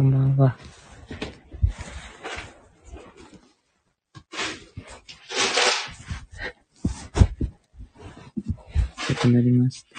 こんばんは。遅くなりました。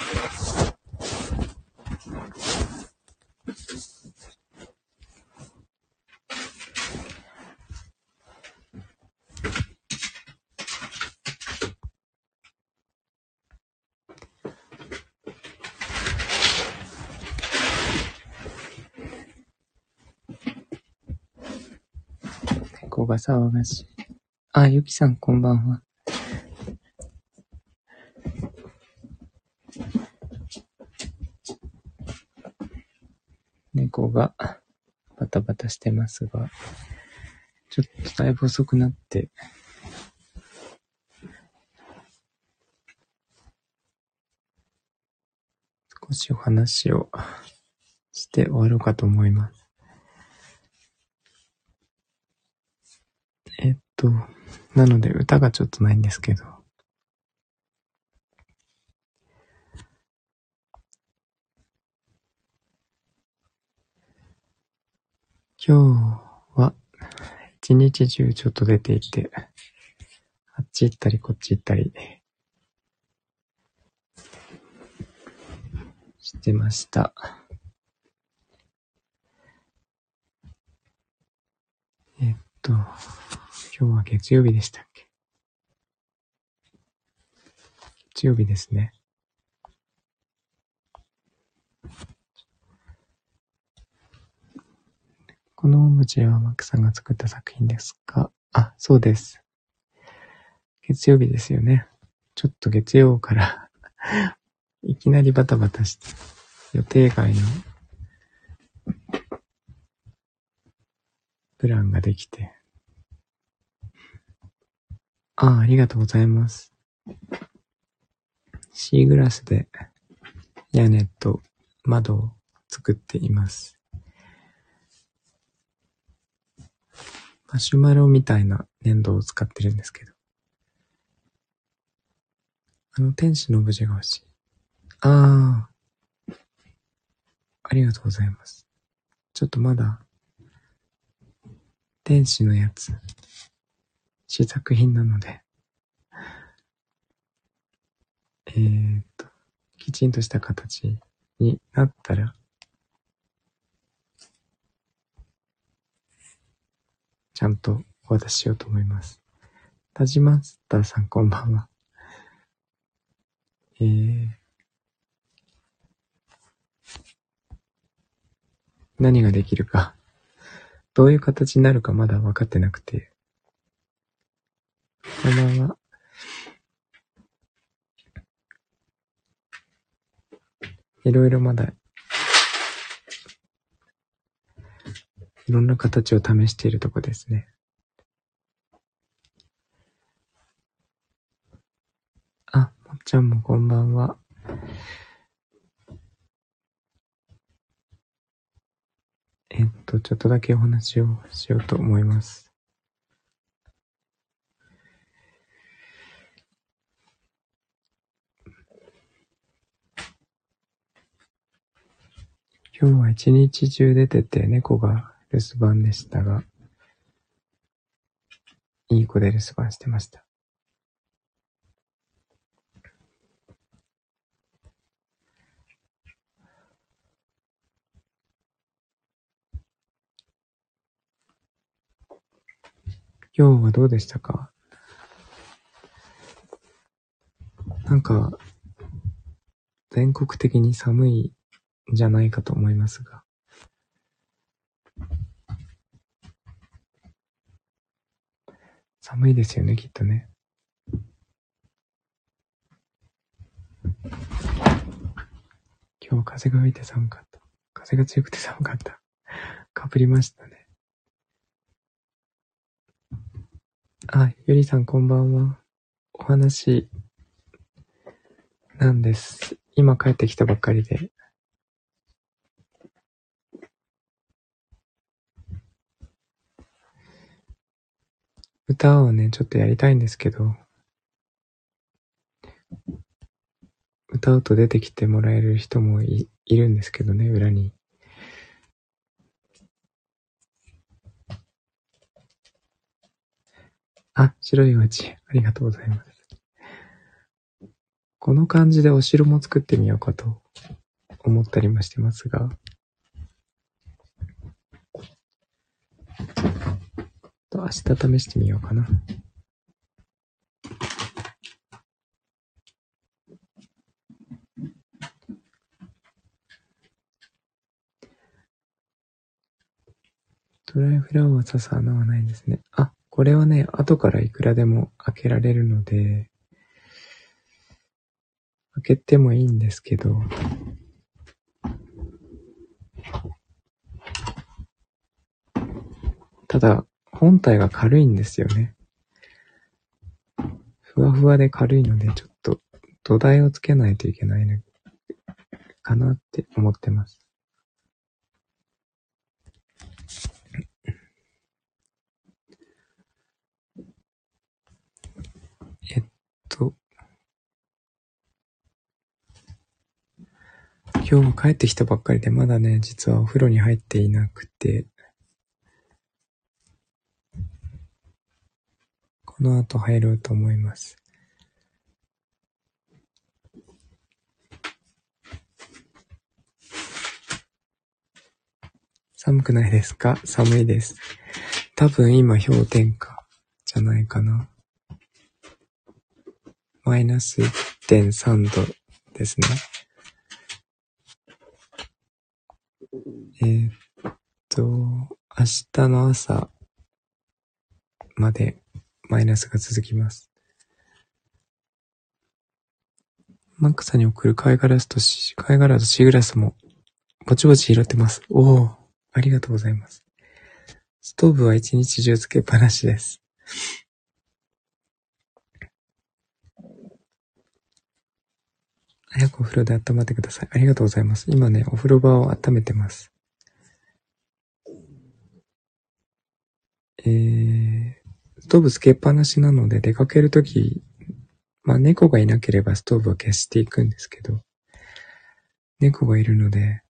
が騒がしい。あ、ゆきさんこんばんは。猫がバタバタしてますが、ちょっとだいぶ遅くなって少しお話をして終わろうかと思います。なので歌がちょっとないんですけど、今日は一日中ちょっと出ていて、あっち行ったりこっち行ったりしてました。今日は月曜日でしたっけ？月曜日ですね。このオブジェはマックさんが作った作品ですか？あ、そうです。月曜日ですよね。ちょっと月曜からいきなりバタバタして、予定外のプランができて、ありがとうございます。シーグラスで屋根と窓を作っています。マシュマロみたいな粘土を使ってるんですけど。天使のオブジェが欲しい。ありがとうございます。ちょっとまだ、天使のやつ。試作品なので、きちんとした形になったら、ちゃんとお渡ししようと思います。田島スターさんこんばんは。何ができるか、どういう形になるかまだ分かってなくて、こんばんは。いろいろまだ、いろんな形を試しているとこですね。あ、もっちゃんもこんばんは。ちょっとだけお話をしようと思います。今日は一日中出てて猫が留守番でしたが、いい子で留守番してました。今日はどうでしたか？なんか全国的に寒いじゃないかと思いますが、寒いですよね、きっとね。今日風が吹いて寒かった。風が強くて寒かった。かぶりましたね。あ、ゆりさんこんばんは。お話なんです。今帰ってきたばっかりで、歌をね、ちょっとやりたいんですけど、歌うと出てきてもらえる人もいるんですけどね、裏に。あ、白いお家、ありがとうございます。この感じでお城も作ってみようかと思ったりもしてますが、明日試してみようかな。ドライフラワー刺す穴はないですね。あ、これはね、後からいくらでも開けられるので、開けてもいいんですけど、ただ本体が軽いんですよね。ふわふわで軽いので、ちょっと土台をつけないといけないのかなって思ってます。今日帰ってきたばっかりで、まだね、実はお風呂に入っていなくて、この後入ろうと思います。寒くないですか？寒いです。多分今氷点下じゃないかな。マイナス 1.3 度ですね。明日の朝までマイナスが続きます。マックさんに送る貝殻とシーグラスもぼちぼち拾ってます。おお、ありがとうございます。ストーブは一日中つけっぱなしです。早くお風呂で温まってください。ありがとうございます。今ね、お風呂場を温めてます。ストーブつけっぱなしなので、出かけるとき、まあ猫がいなければストーブは消していくんですけど、猫がいるので、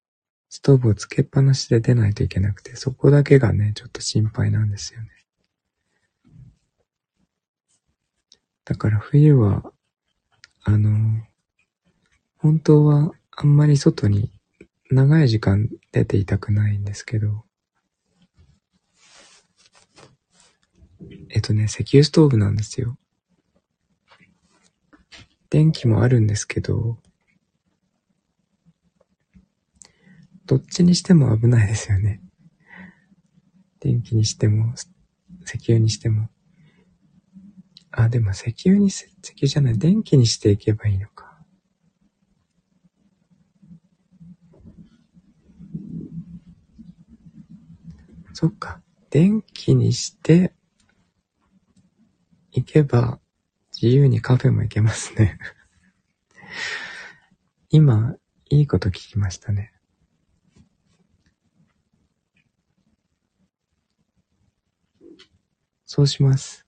ストーブをつけっぱなしで出ないといけなくて、そこだけがね、ちょっと心配なんですよね。だから冬は、本当はあんまり外に長い時間出ていたくないんですけど、石油ストーブなんですよ。電気もあるんですけど、どっちにしても危ないですよね。電気にしても、石油にしても。あ、でも石油じゃない、電気にしていけばいいのか。そっか。電気にして行けば自由にカフェも行けますね。今、いいこと聞きましたね。そうします。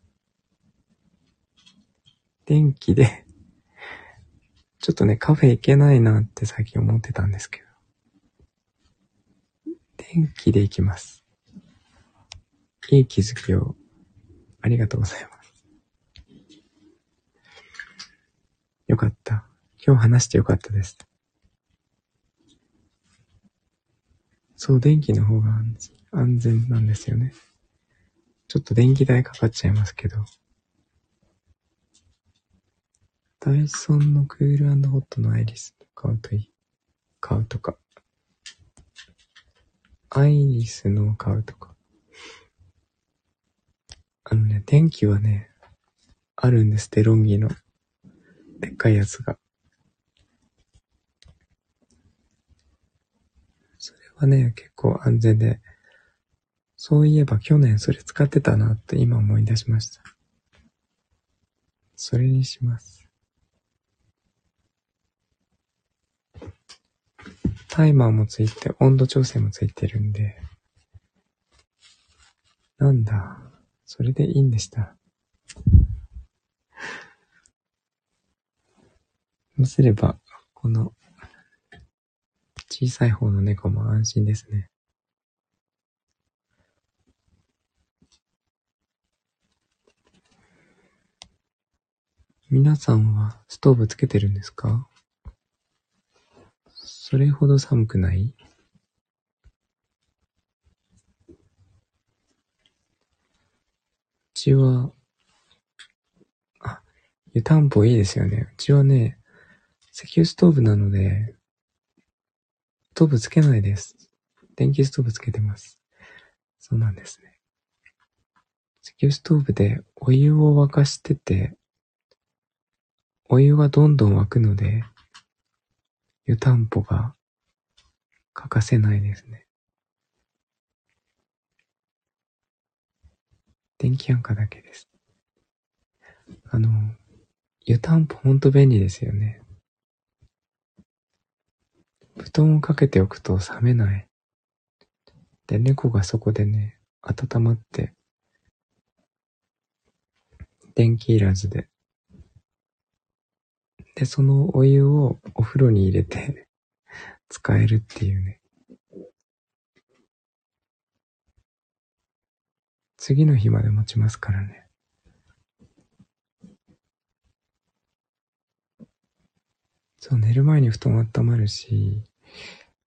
電気で、ちょっとね、カフェ行けないなって最近思ってたんですけど。電気で行きます。いい気づきをありがとうございます。よかった。今日話してよかったです。そう、電気の方が安全なんですよね。ちょっと電気代かかっちゃいますけど。ダイソンのクール&ホットのアイリス買うとか。アイリスのを買うとか。ね、電気はね、あるんですって、ロンギの。でっかいやつが。それはね、結構安全で。そういえば去年それ使ってたなって今思い出しました。それにします。タイマーもついて、温度調整もついてるんで。なんだ。それでいいんでした。そうすれば、この小さい方の猫も安心ですね。皆さんはストーブつけてるんですか？それほど寒くない？うちは、湯たんぽいいですよね。うちはね、石油ストーブなので、ストーブつけないです。電気ストーブつけてます。そうなんですね。石油ストーブでお湯を沸かしてて、お湯がどんどん沸くので、湯たんぽが欠かせないですね。電気なんかだけです。湯たんぽほんと便利ですよね。布団をかけておくと冷めない。で、猫がそこでね、温まって、電気いらずで。で、そのお湯をお風呂に入れて使えるっていうね。次の日まで持ちますからね。そう、寝る前に布団温まるし、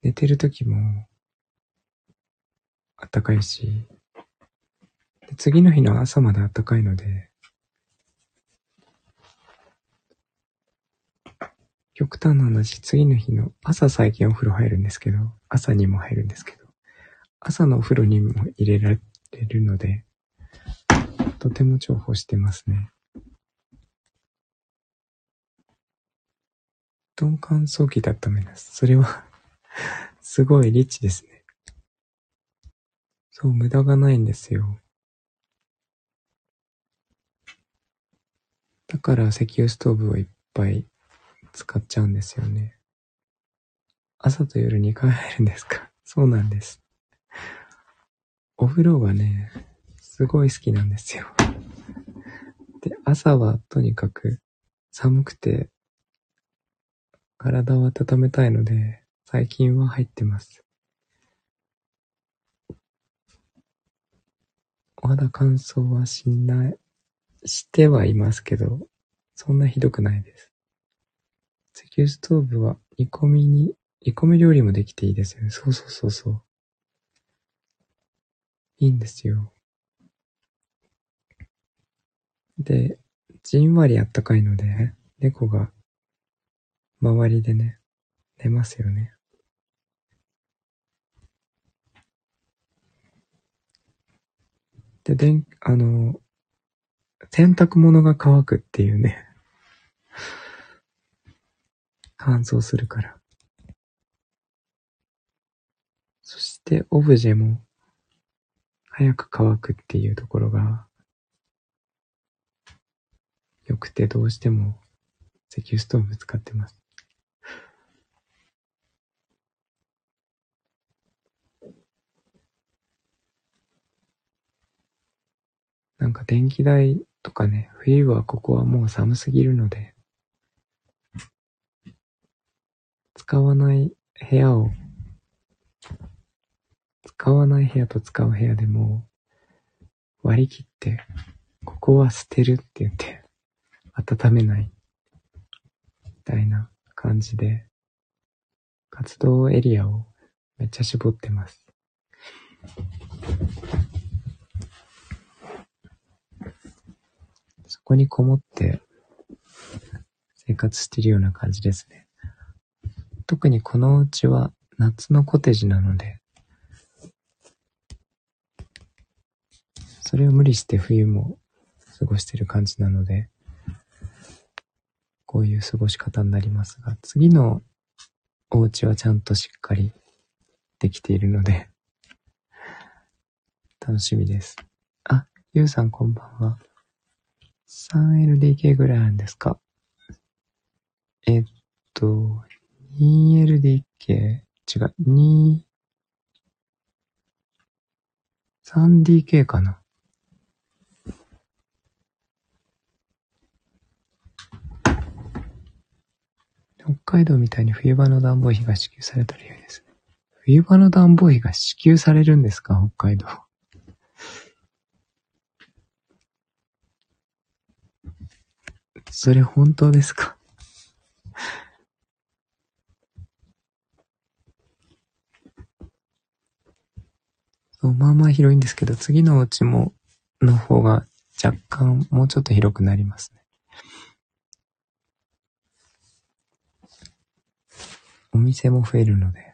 寝てる時も暖かいし、で、次の日の朝まで暖かいので、極端な話、次の日の朝、最近お風呂入るんですけど、朝にも入るんですけど、朝のお風呂にも入れられるので、とても重宝してますね。布団乾燥機で温めます。それは、すごいリッチですね。そう、無駄がないんですよ。だから石油ストーブをいっぱい使っちゃうんですよね。朝と夜2回入るんですか？そうなんです。お風呂がね、すごい好きなんですよ。で、朝はとにかく寒くて体を温めたいので、最近は入ってます。お肌乾燥はしない、してはいますけど、そんなひどくないです。石油ストーブは煮込み料理もできていいですよね。そうそうそうそう。いいんですよ。で、じんわりあったかいので、猫が周りでね、寝ますよね。で、洗濯物が乾くっていうね。乾燥するから。そしてオブジェも早く乾くっていうところが良くて、どうしても石油ストーブ使ってます。なんか電気代とかね、冬はここはもう寒すぎるので、使わない部屋と使う部屋でも割り切って、ここは捨てるって言って、温めない、みたいな感じで、活動エリアをめっちゃ絞ってます。そこにこもって生活してるような感じですね。特にこのうちは夏のコテージなので、それを無理して冬も過ごしてる感じなので、こういう過ごし方になりますが、次のお家はちゃんとしっかりできているので、楽しみです。あ、ゆうさんこんばんは。3LDK ぐらいあるんですか？2LDK、違う、3DK かな。北海道みたいに冬場の暖房費が支給された理由ですね。冬場の暖房費が支給されるんですか、北海道。うそれ本当ですか？まあまあ広いんですけど、次のお家もの方が若干もうちょっと広くなりますね。お店も増えるので。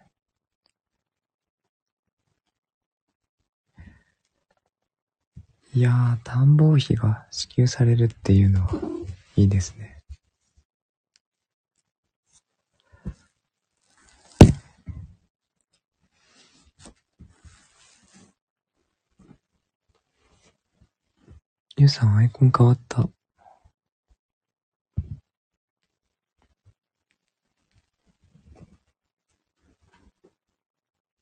いやー、暖房費が支給されるっていうのはいいですね。ゆうさん、アイコン変わった。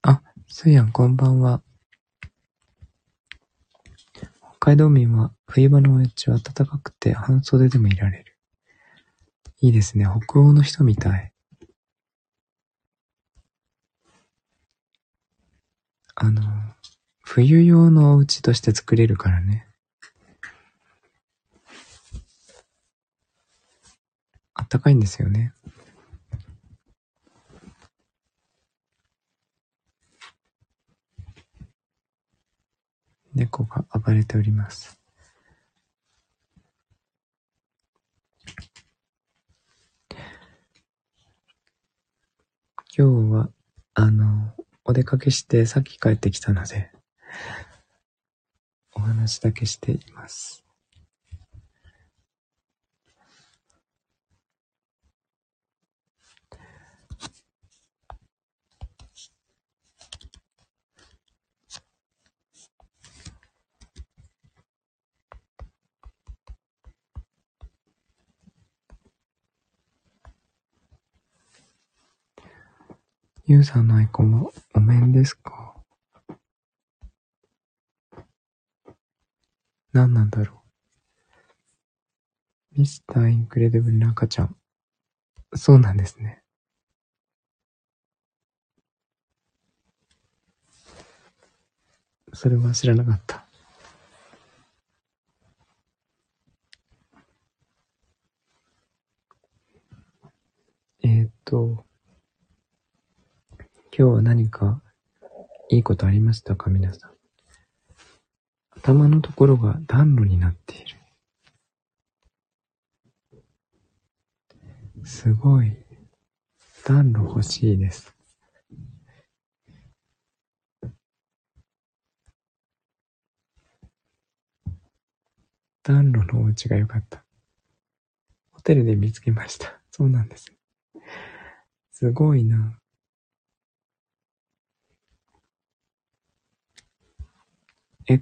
あ、すいやん、こんばんは。北海道民は冬場のお家は暖かくて半袖でもいられる。いいですね、北欧の人みたい。冬用のお家として作れるからね。暖かいんですよね。猫が暴れております。今日は、お出かけしてさっき帰ってきたので、お話だけしています。ゆうさんのアイコンはお面ですか？何なんだろう。ミスターインクレディブルな赤ちゃん。そうなんですね。それは知らなかった。今日は何かいいことありましたか、皆さん。頭のところが暖炉になっている。すごい。暖炉欲しいです。暖炉のお家が良かった。ホテルで見つけました。そうなんです。すごいな。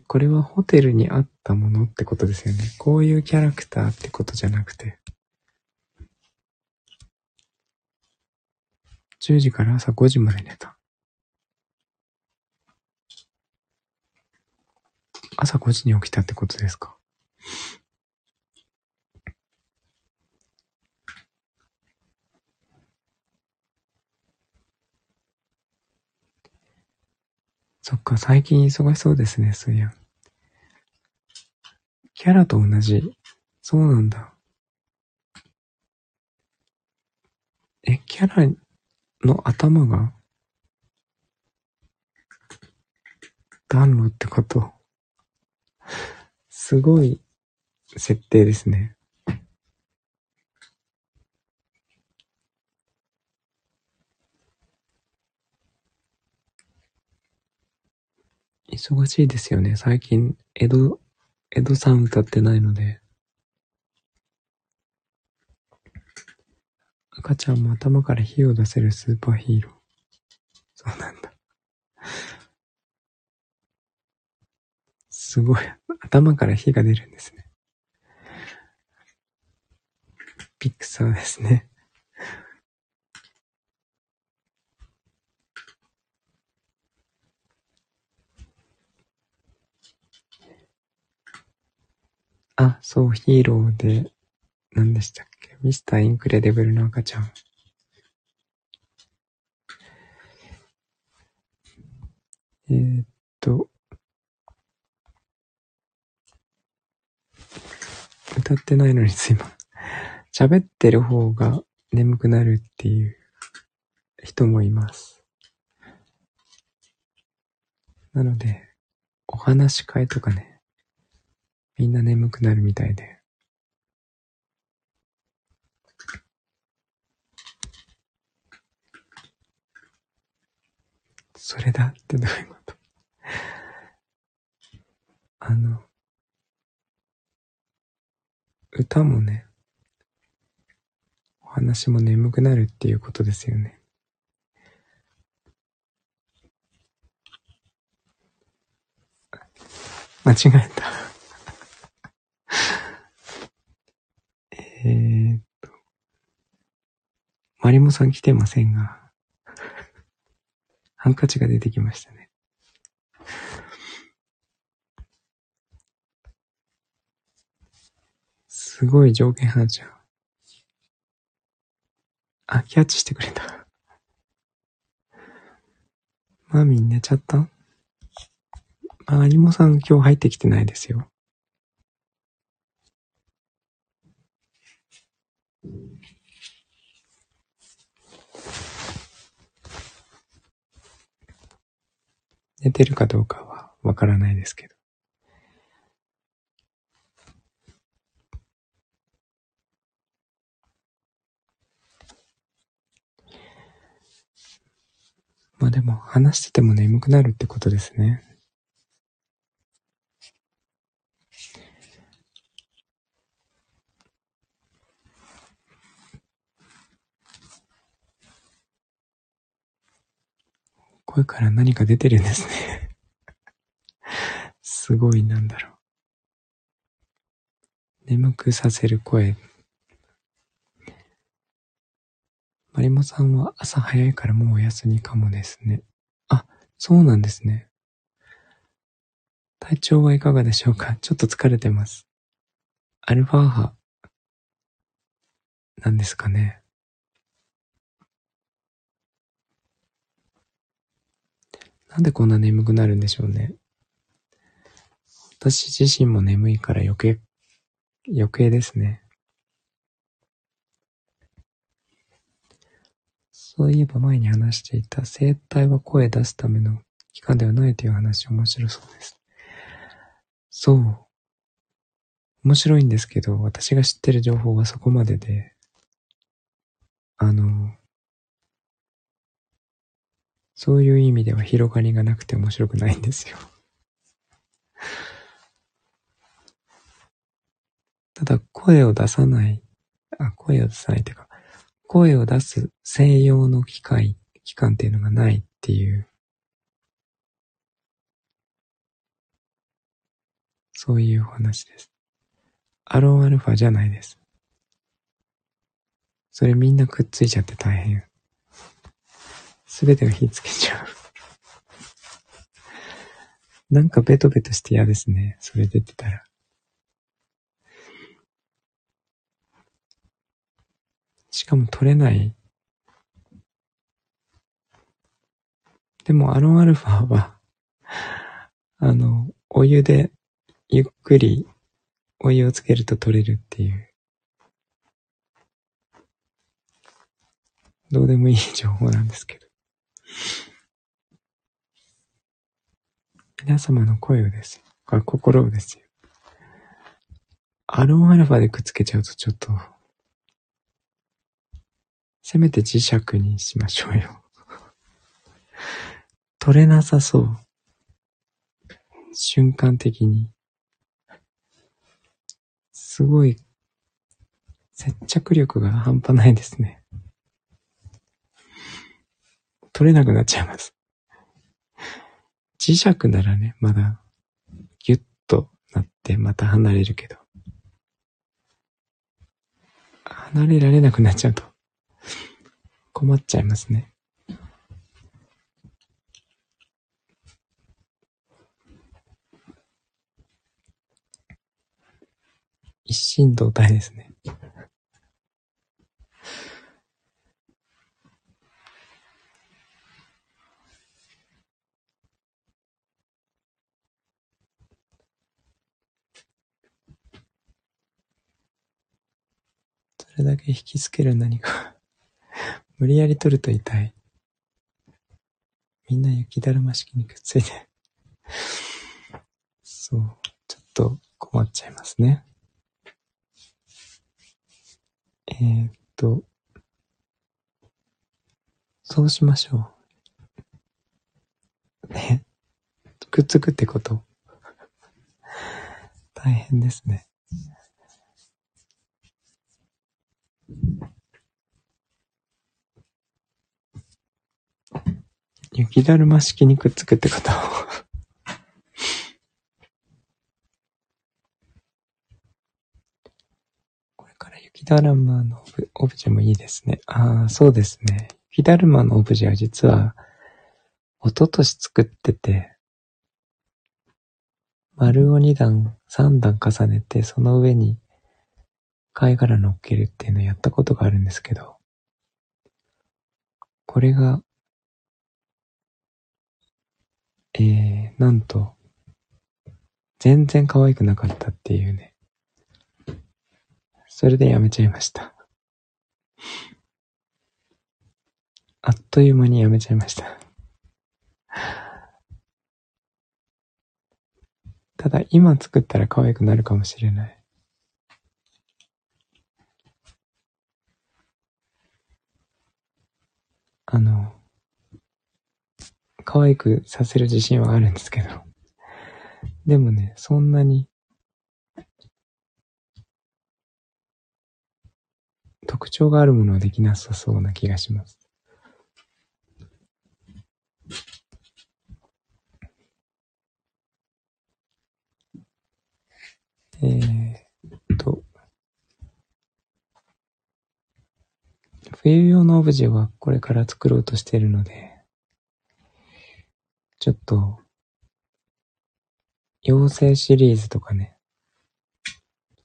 これはホテルにあったものってことですよね。こういうキャラクターってことじゃなくて。10時から朝5時まで寝た。朝5時に起きたってことですか。そっか、最近忙しそうですね、そういや。キャラと同じ。そうなんだ。キャラの頭が暖炉ってこと。すごい設定ですね。忙しいですよね。最近、江戸さん歌ってないので。赤ちゃんも頭から火を出せるスーパーヒーロー。そうなんだ。すごい。頭から火が出るんですね。ピクサーですね。あ、そう、ヒーローで、何でしたっけ？ミスターインクレディブルの赤ちゃん。歌ってないのにすいません。喋ってる方が眠くなるっていう人もいます。なので、お話し会とかね、みんな眠くなるみたいで。それだってどういうこと？歌もね、お話も眠くなるっていうことですよね。間違えた。マリモさん来てませんが、ハンカチが出てきましたね。すごい条件反射。あ、キャッチしてくれた。マミン寝ちゃった？マリモさん今日入ってきてないですよ。寝てるかどうかはわからないですけど。まあでも話してても眠くなるってことですね。声から何か出てるんですね。すごいなんだろう。眠くさせる声。マリモさんは朝早いからもうお休みかもですね。あ、そうなんですね。体調はいかがでしょうか？ちょっと疲れてます。アルファ波なんですかね。なんでこんな眠くなるんでしょうね。私自身も眠いから余計ですね。そういえば前に話していた声帯は声出すための器官ではないという話、面白そうです。そう。面白いんですけど、私が知ってる情報はそこまでで、そういう意味では広がりがなくて面白くないんですよ。ただ、声を出さないというか、声を出す専用の機関っていうのがないっていう、そういう話です。アロンアルファじゃないです。それみんなくっついちゃって大変。すべてが火つけちゃう。なんかベトベトして嫌ですね。それ出てたら。しかも取れない。でもアロンアルファは、お湯でゆっくりお湯をつけると取れるっていう。どうでもいい情報なんですけど。皆様の声をですよ。心をですよ。アロンアルファでくっつけちゃうとちょっと、せめて磁石にしましょうよ。取れなさそう。瞬間的に。すごい、接着力が半端ないですね。取れなくなっちゃいます。磁石ならね、まだ、ギュッとなってまた離れるけど。離れられなくなっちゃうと。困っちゃいますね。一心同体ですね。そそれだけ引きつける何か。無理やり取ると痛い。みんな雪だるま式にくっついて。そう。ちょっと困っちゃいますね。そうしましょう。ね。くっつくってこと。大変ですね。雪だるま式にくっつくってこと。これから雪だるまのオブジェもいいですね。ああ、そうですね。雪だるまのオブジェは実は一昨年作ってて、丸を2段、3段重ねて、その上に貝殻乗っけるっていうのをやったことがあるんですけど、これが、なんと、全然可愛くなかったっていうね。それでやめちゃいました。あっという間にやめちゃいました。ただ今作ったら可愛くなるかもしれない。可愛くさせる自信はあるんですけど。でもね、そんなに特徴があるものはできなさそうな気がします。冬用のオブジェはこれから作ろうとしているので、ちょっと、妖精シリーズとかね、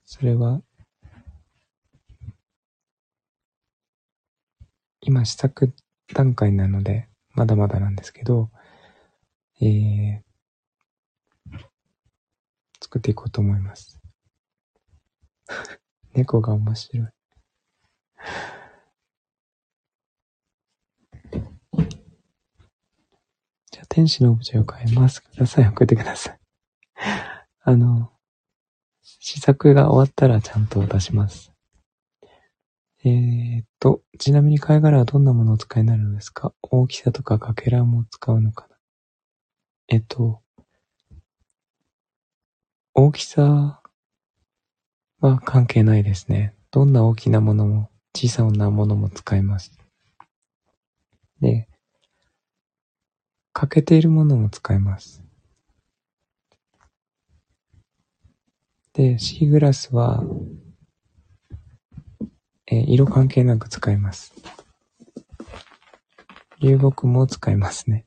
それは、今試作段階なので、まだまだなんですけど、作っていこうと思います。猫が面白い。じゃあ天使のオブジェを変えます。ください。送ってください。試作が終わったらちゃんと出します。ちなみに貝殻はどんなものをお使いになるのですか？大きさとかかけらも使うのかな？大きさは関係ないですね。どんな大きなものも小さなものも使います。で、欠けているものも使います。で、シーグラスは、色関係なく使います。流木も使いますね。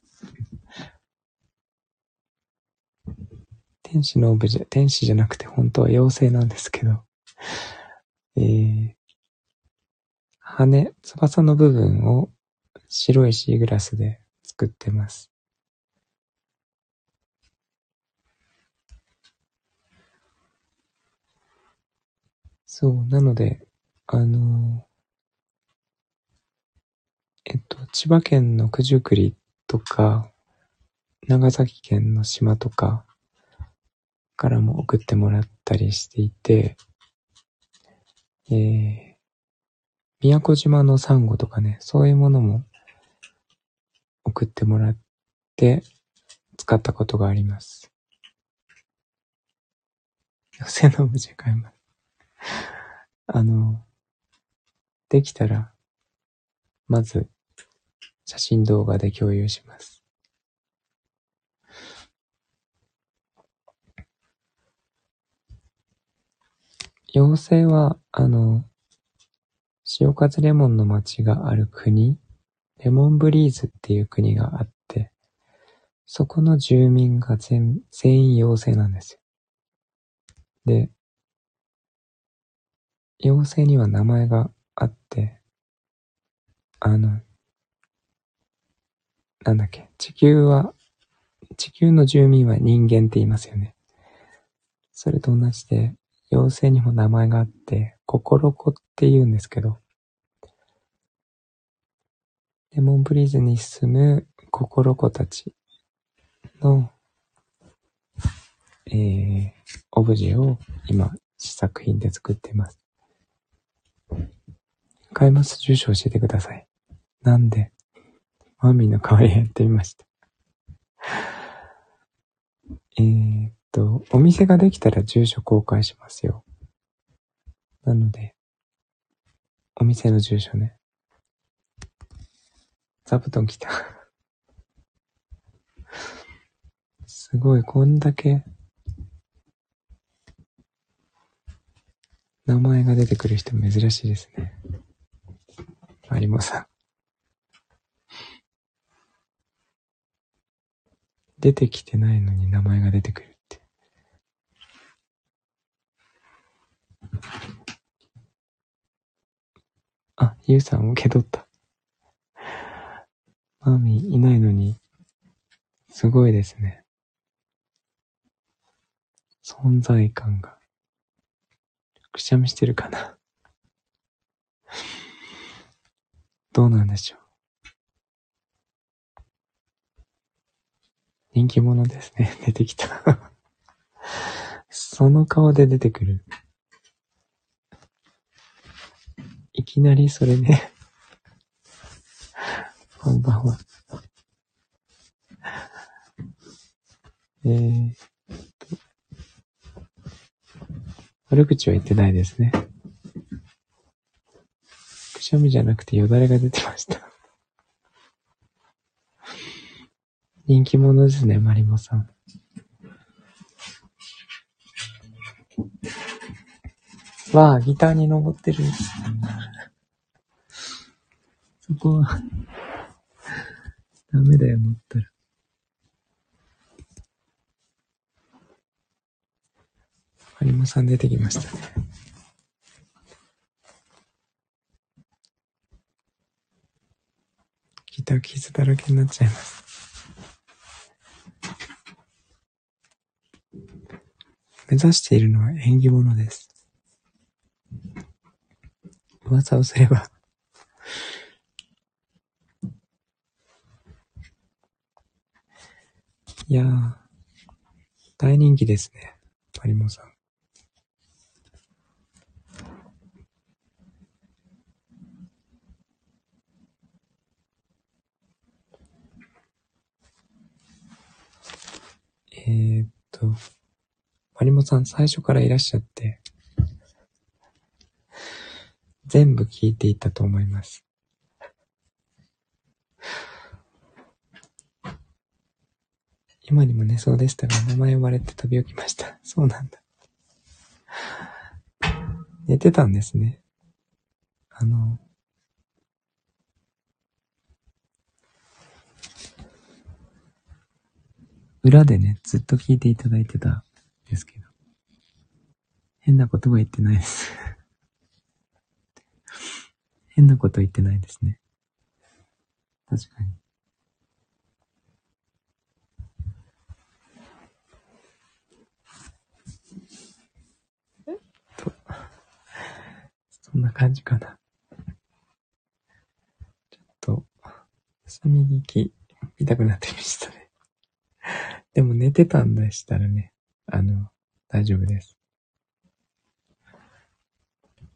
天使のオブジェ、天使じゃなくて本当は妖精なんですけど、翼の部分を白いシーグラスで作ってます。そう、なので、千葉県の九十九里とか、長崎県の島とか、からも送ってもらったりしていて、宮古島のサンゴとかね、そういうものも送ってもらって使ったことがあります。妖精のオブジェ買います。できたら、まず写真動画で共有します。妖精は、潮風レモンの町がある国、レモンブリーズっていう国があって、そこの住民が全員妖精なんですよ。で、妖精には名前があって、地球の住民は人間って言いますよね。それと同じで、妖精にも名前があって、心子って言うんですけど、レモンブリーズに住む心子たちの、オブジェを今試作品で作っています。買います住所教えてください。なんでマミーの代わりやってみました。お店ができたら住所公開しますよ。なので、お店の住所ね。座布団来た。すごい、こんだけ名前が出てくる人珍しいですね。マリモさん。出てきてないのに名前が出てくるって。あ、ゆうさん受け取った。マミーいないのに、すごいですね。存在感が。くしゃみしてるかな。どうなんでしょう。人気者ですね。出てきた。その顔で出てくる。いきなりそれね。こんばんは。悪口は言ってないですね。くしゃみじゃなくてよだれが出てました。人気者ですね、マリモさん。わあ、ギターに登ってる。そこはダメだよ、乗ったら。マリモさん出てきましたね。ギター傷だらけになっちゃいます。目指しているのは縁起物です。噂をすれば。いやー、大人気ですね、マリモさん。マリモさん最初からいらっしゃって全部聞いていたと思います。今にも寝そうでしたが名前呼ばれて飛び起きました。そうなんだ、寝てたんですね。裏でねずっと聞いていただいてたですけど、変なことは言ってないです変なこと言ってないですね。確かにそんな感じかな。ちょっと休みに息痛くなってきましたね。でも寝てたんでしたらね、大丈夫です。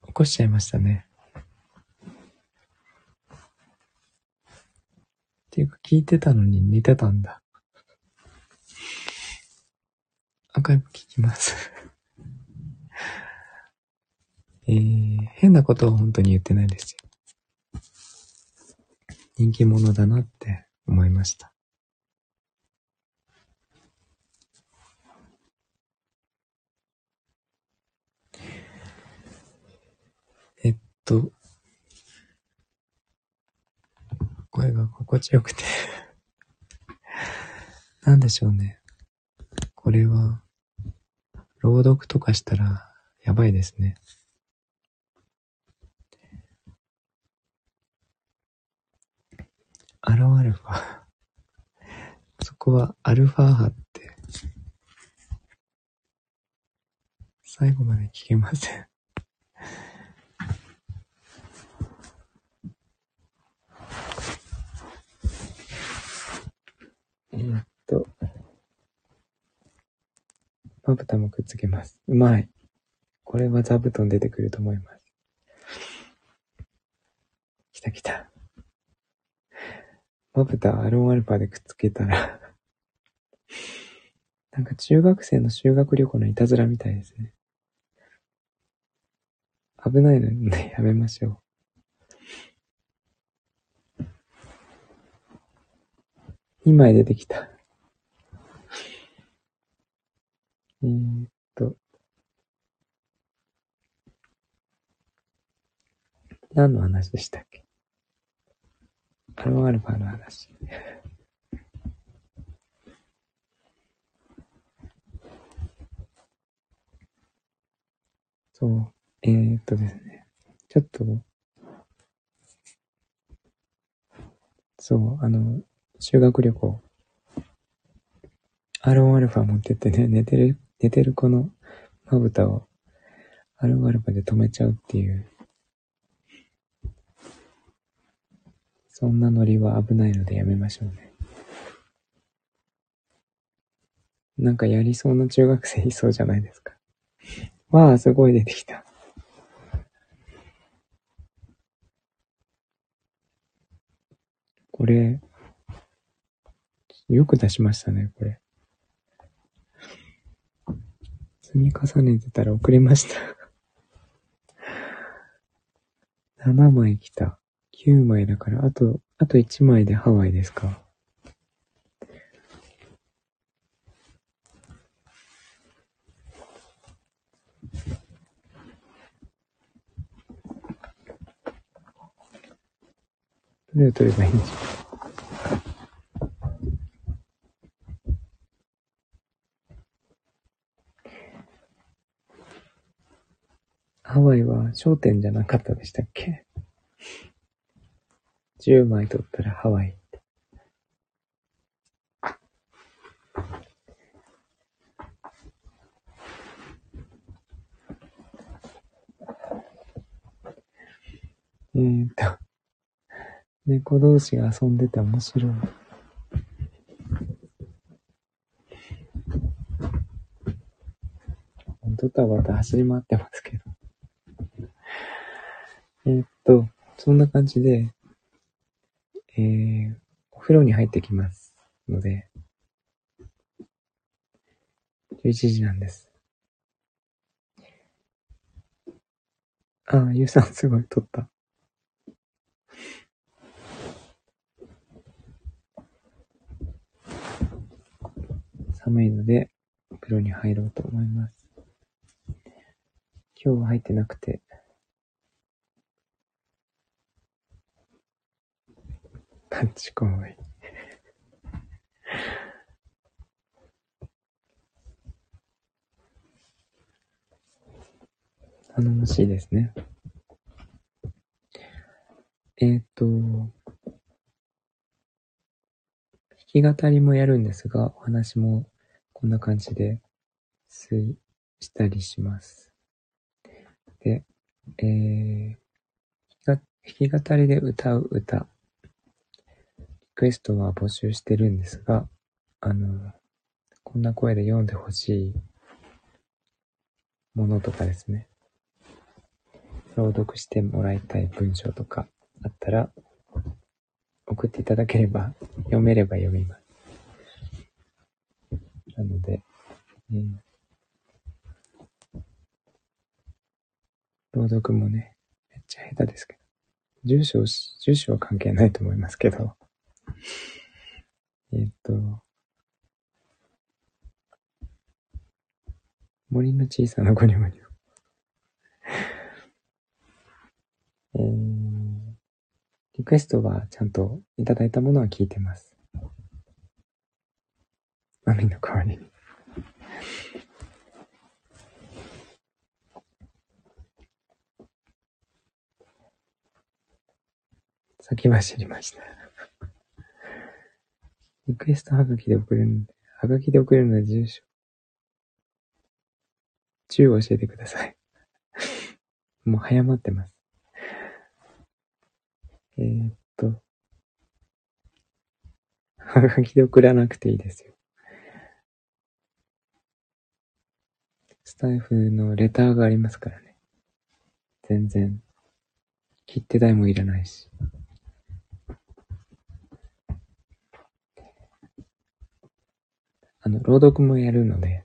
起こしちゃいましたね。っていうか、聞いてたのに寝てたんだ。アーカイブ聞きます。変なことは本当に言ってないですよ。人気者だなって思いました。声が心地よくて。なんでしょうね。これは、朗読とかしたらやばいですね。アロンアルファ。そこはアルファ派って、最後まで聞けません。まぶたもくっつけます。うまい。これは座布団出てくると思います。きたきた。まぶたアロンアルファでくっつけたらなんか中学生の修学旅行のいたずらみたいですね。危ないのでやめましょう。2枚出てきた。何の話でしたっけ？アロンアルファの話。そう。ですね。ちょっと、そう、修学旅行、アロンアルファ持ってってね、寝てる子のまぶたをアロンアルファで止めちゃうっていう、そんなノリは危ないのでやめましょうね。なんかやりそうな中学生いそうじゃないですか。わあ、すごい出てきた。これよく出しましたね。これ積み重ねてたら遅れました7枚きた。9枚だからあと1枚でハワイですか。どれを取ればいいんでしょう。ハワイは商店じゃなかったでしたっけ。10枚取ったらハワイ。猫同士が遊んでて面白い。ドタバタ走り回ってますけど。そんな感じで、お風呂に入ってきますので、11時なんです。あ、ゆうさんすごい撮った。寒いのでお風呂に入ろうと思います。今日は入ってなくてパンチコーイ頼もしいですね。弾き語りもやるんですが、お話もこんな感じでしたりします。で、弾き語りで歌う歌、リクエストは募集してるんですが、こんな声で読んでほしいものとかですね、朗読してもらいたい文章とかあったら、送っていただければ、読めれば読みます。なので、朗読もね、めっちゃ下手ですけど、住所は関係ないと思いますけど、森の小さなゴニョゴニョ。リクエストはちゃんといただいたものは聞いてます。マミの代わりに。先は知りました。リクエストはがきで送れるので住所。10を教えてください。もう早まってます。はがきで送らなくていいですよ。タイフのレターがありますからね。全然切手代もいらないし。朗読もやるので、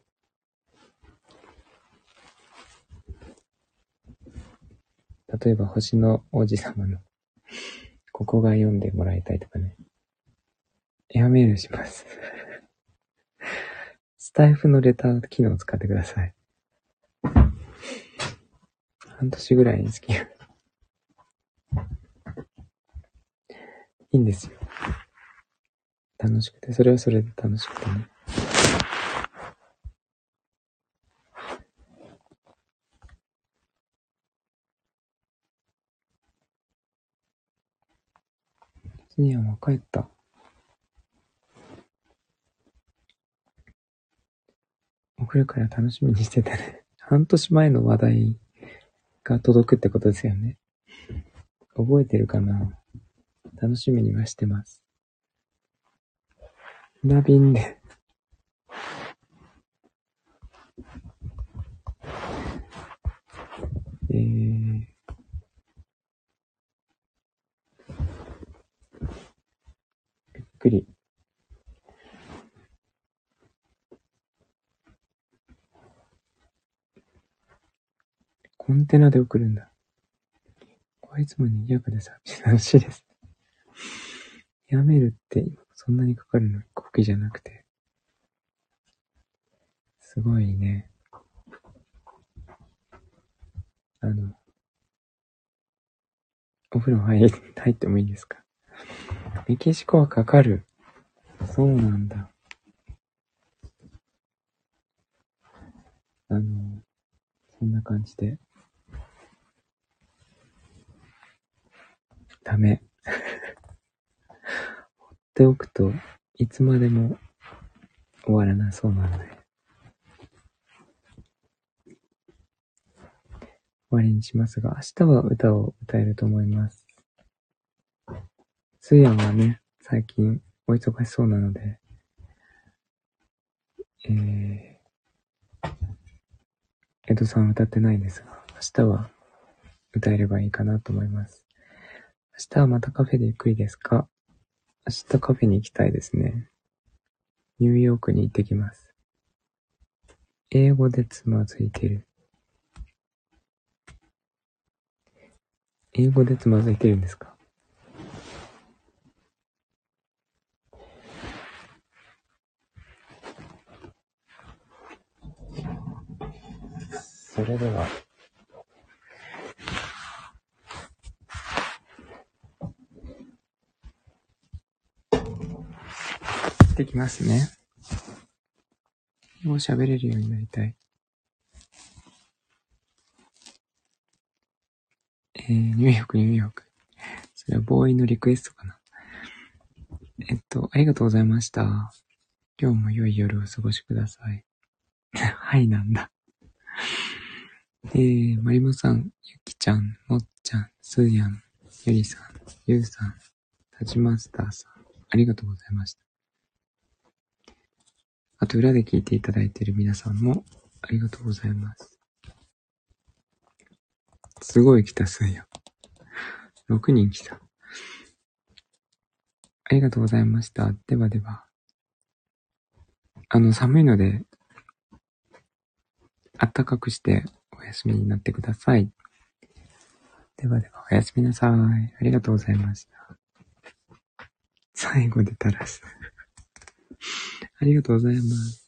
例えば星の王子様のここが読んでもらいたいとかね、エアメールしますスタイフのレター機能を使ってください。半年ぐらいに好きやいいんですよ。楽しくて、それはそれで楽しくてね。ジニアも帰った。送るから楽しみにしてたね。半年前の話題が届くってことですよね。覚えてるかな？楽しみにはしてます。船便で。びっくり。コンテナで送るんだ。これいつも賑やかで寂しいです。やめるって今そんなにかかるの？コキじゃなくて。すごいね。お風呂入ってもいいですか？メキシコはかかる。そうなんだ。そんな感じで。ダメ。放っておくといつまでも終わらなそうなので、終わりにしますが、明日は歌を歌えると思います。スーヤンはね、最近お忙しそうなので、江戸さんは歌ってないですが、明日は歌えればいいかなと思います。明日はまたカフェでゆっくりですか？明日カフェに行きたいですね。ニューヨークに行ってきます。英語でつまずいてる。英語でつまずいてるんですか？それでは。行ってきますね。もう喋れるようになりたい。ニューヨーク。それはボーイのリクエストかな。ありがとうございました。今日も良い夜をお過ごしください。はいなんだ。マリモさん、ゆきちゃん、もっちゃん、すーやん、ゆりさん、ゆうさん、たちマスターさん、ありがとうございました。あと裏で聞いていただいている皆さんもありがとうございます。すごい来た、すーやん。6人来た。ありがとうございました。ではでは。寒いので、あったかくしてお休みになってください。ではでは、おやすみなさい。ありがとうございました。最後で垂らす。ありがとうございます。